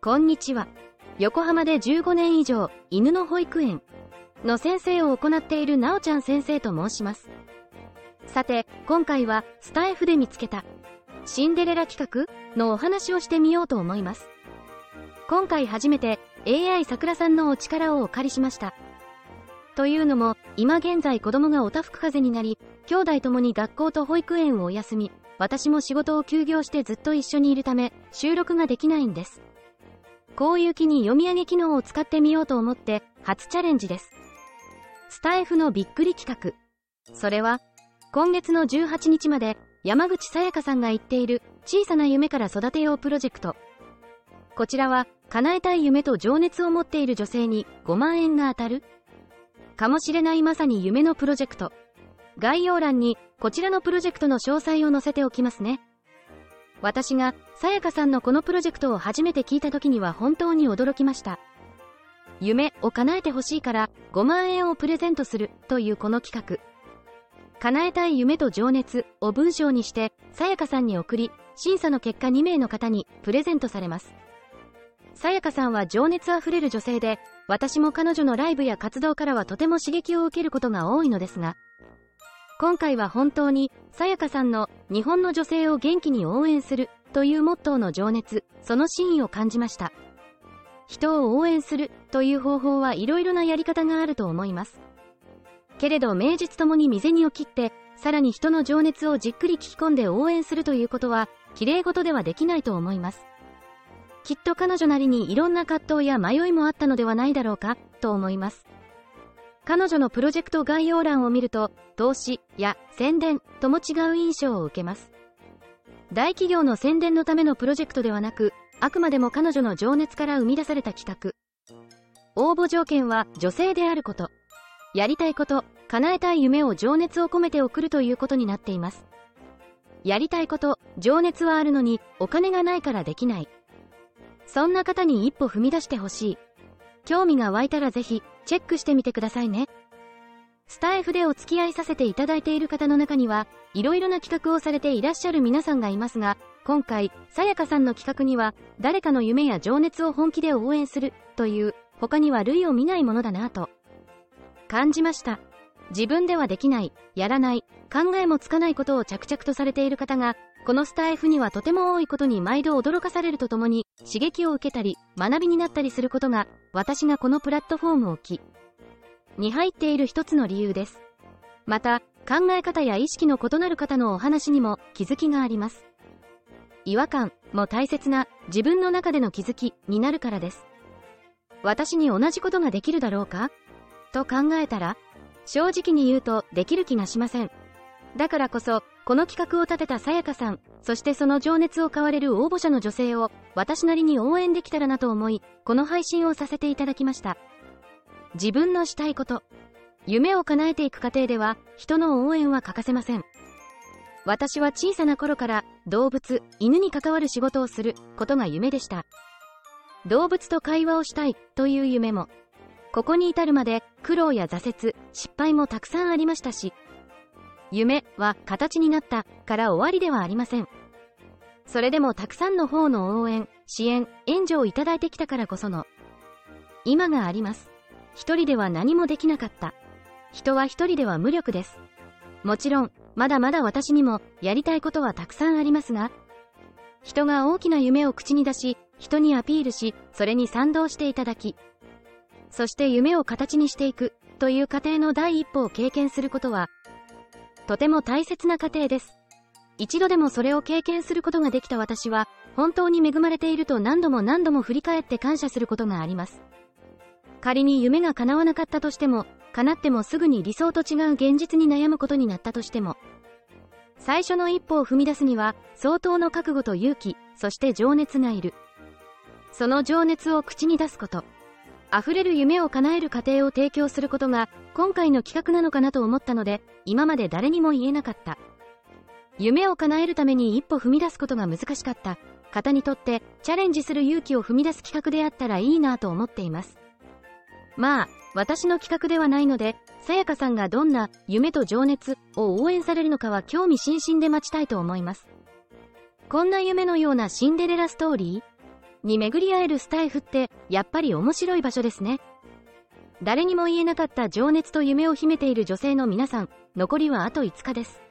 こんにちは。横浜で15年以上犬の保育園の先生を行っているなおちゃん先生と申します。さて、今回はスタイフで見つけたシンデレラ企画のお話をしてみようと思います。今回初めて AI さくらさんのお力をお借りしました。というのも、今現在子供がおたふく風邪になり、兄弟ともに学校と保育園をお休み、私も仕事を休業してずっと一緒にいるため、収録ができないんです。こういう気に読み上げ機能を使ってみようと思って、初チャレンジです。スタイフのびっくり企画。それは、今月の18日まで、山口さやかさんが言っている、小さな夢から育てようプロジェクト。こちらは、叶えたい夢と情熱を持っている女性に5万円が当たるかもしれない、まさに夢のプロジェクト。概要欄にこちらのプロジェクトの詳細を載せておきますね。私がさやかさんのこのプロジェクトを初めて聞いた時には本当に驚きました。夢を叶えてほしいから5万円をプレゼントするというこの企画、叶えたい夢と情熱を文章にしてさやかさんに送り、審査の結果2名の方にプレゼントされます。さやかさんは情熱あふれる女性で、私も彼女のライブや活動からはとても刺激を受けることが多いのですが、今回は本当にさやかさんの日本の女性を元気に応援するというモットーの情熱、その真意を感じました。人を応援するという方法はいろいろなやり方があると思いますけれど、名実ともに身銭を切ってさらに人の情熱をじっくり聞き込んで応援するということは綺麗事ではできないと思います。きっと彼女なりにいろんな葛藤や迷いもあったのではないだろうかと思います。彼女のプロジェクト概要欄を見ると、投資や宣伝とも違う印象を受けます。大企業の宣伝のためのプロジェクトではなく、あくまでも彼女の情熱から生み出された企画。応募条件は女性であること、やりたいこと、叶えたい夢を情熱を込めて送るということになっています。やりたいこと、情熱はあるのにお金がないからできない、そんな方に一歩踏み出してほしい。興味が湧いたらぜひチェックしてみてくださいね。スタイフでお付き合いさせていただいている方の中には、いろいろな企画をされていらっしゃる皆さんがいますが、今回さやかさんの企画には、誰かの夢や情熱を本気で応援するという他には類を見ないものだなぁと感じました。自分ではできない、やらない、考えもつかないことを着々とされている方がこのスタイフにはとても多いことに毎度驚かされるとともに、刺激を受けたり学びになったりすることが、私がこのプラットフォームを気に入っている一つの理由です。また、考え方や意識の異なる方のお話にも気づきがあります。違和感も大切な自分の中での気づきになるからです。私に同じことができるだろうかと考えたら、正直に言うとできる気がしません。だからこそこの企画を立てたさやかさん、そしてその情熱を買われる応募者の女性を私なりに応援できたらなと思い、この配信をさせていただきました。自分のしたいこと、夢を叶えていく過程では人の応援は欠かせません。私は小さな頃から動物、犬に関わる仕事をすることが夢でした。動物と会話をしたいという夢も、ここに至るまで苦労や挫折、失敗もたくさんありましたし、夢は形になったから終わりではありません。それでもたくさんの方の応援、支援、援助をいただいてきたからこその今があります。一人では何もできなかった。人は一人では無力です。もちろん、まだまだ私にもやりたいことはたくさんありますが、人が大きな夢を口に出し、人にアピールし、それに賛同していただき、そして夢を形にしていくという過程の第一歩を経験することは、とても大切な過程です。一度でもそれを経験することができた私は、本当に恵まれていると何度も振り返って感謝することがあります。仮に夢が叶わなかったとしても、叶ってもすぐに理想と違う現実に悩むことになったとしても、最初の一歩を踏み出すには、相当の覚悟と勇気、そして情熱がいる。その情熱を口に出すこと。溢れる夢を叶える過程を提供することが今回の企画なのかなと思ったので、今まで誰にも言えなかった夢を叶えるために一歩踏み出すことが難しかった方にとって、チャレンジする勇気を踏み出す企画であったらいいなぁと思っています。まあ、私の企画ではないのでさやかさんがどんな夢と情熱を応援されるのかは興味津々で待ちたいと思います。こんな夢のようなシンデレラストーリーに巡り合えるスタイフってやっぱり面白い場所ですね。誰にも言えなかった情熱と夢を秘めている女性の皆さん、残りはあと5日です。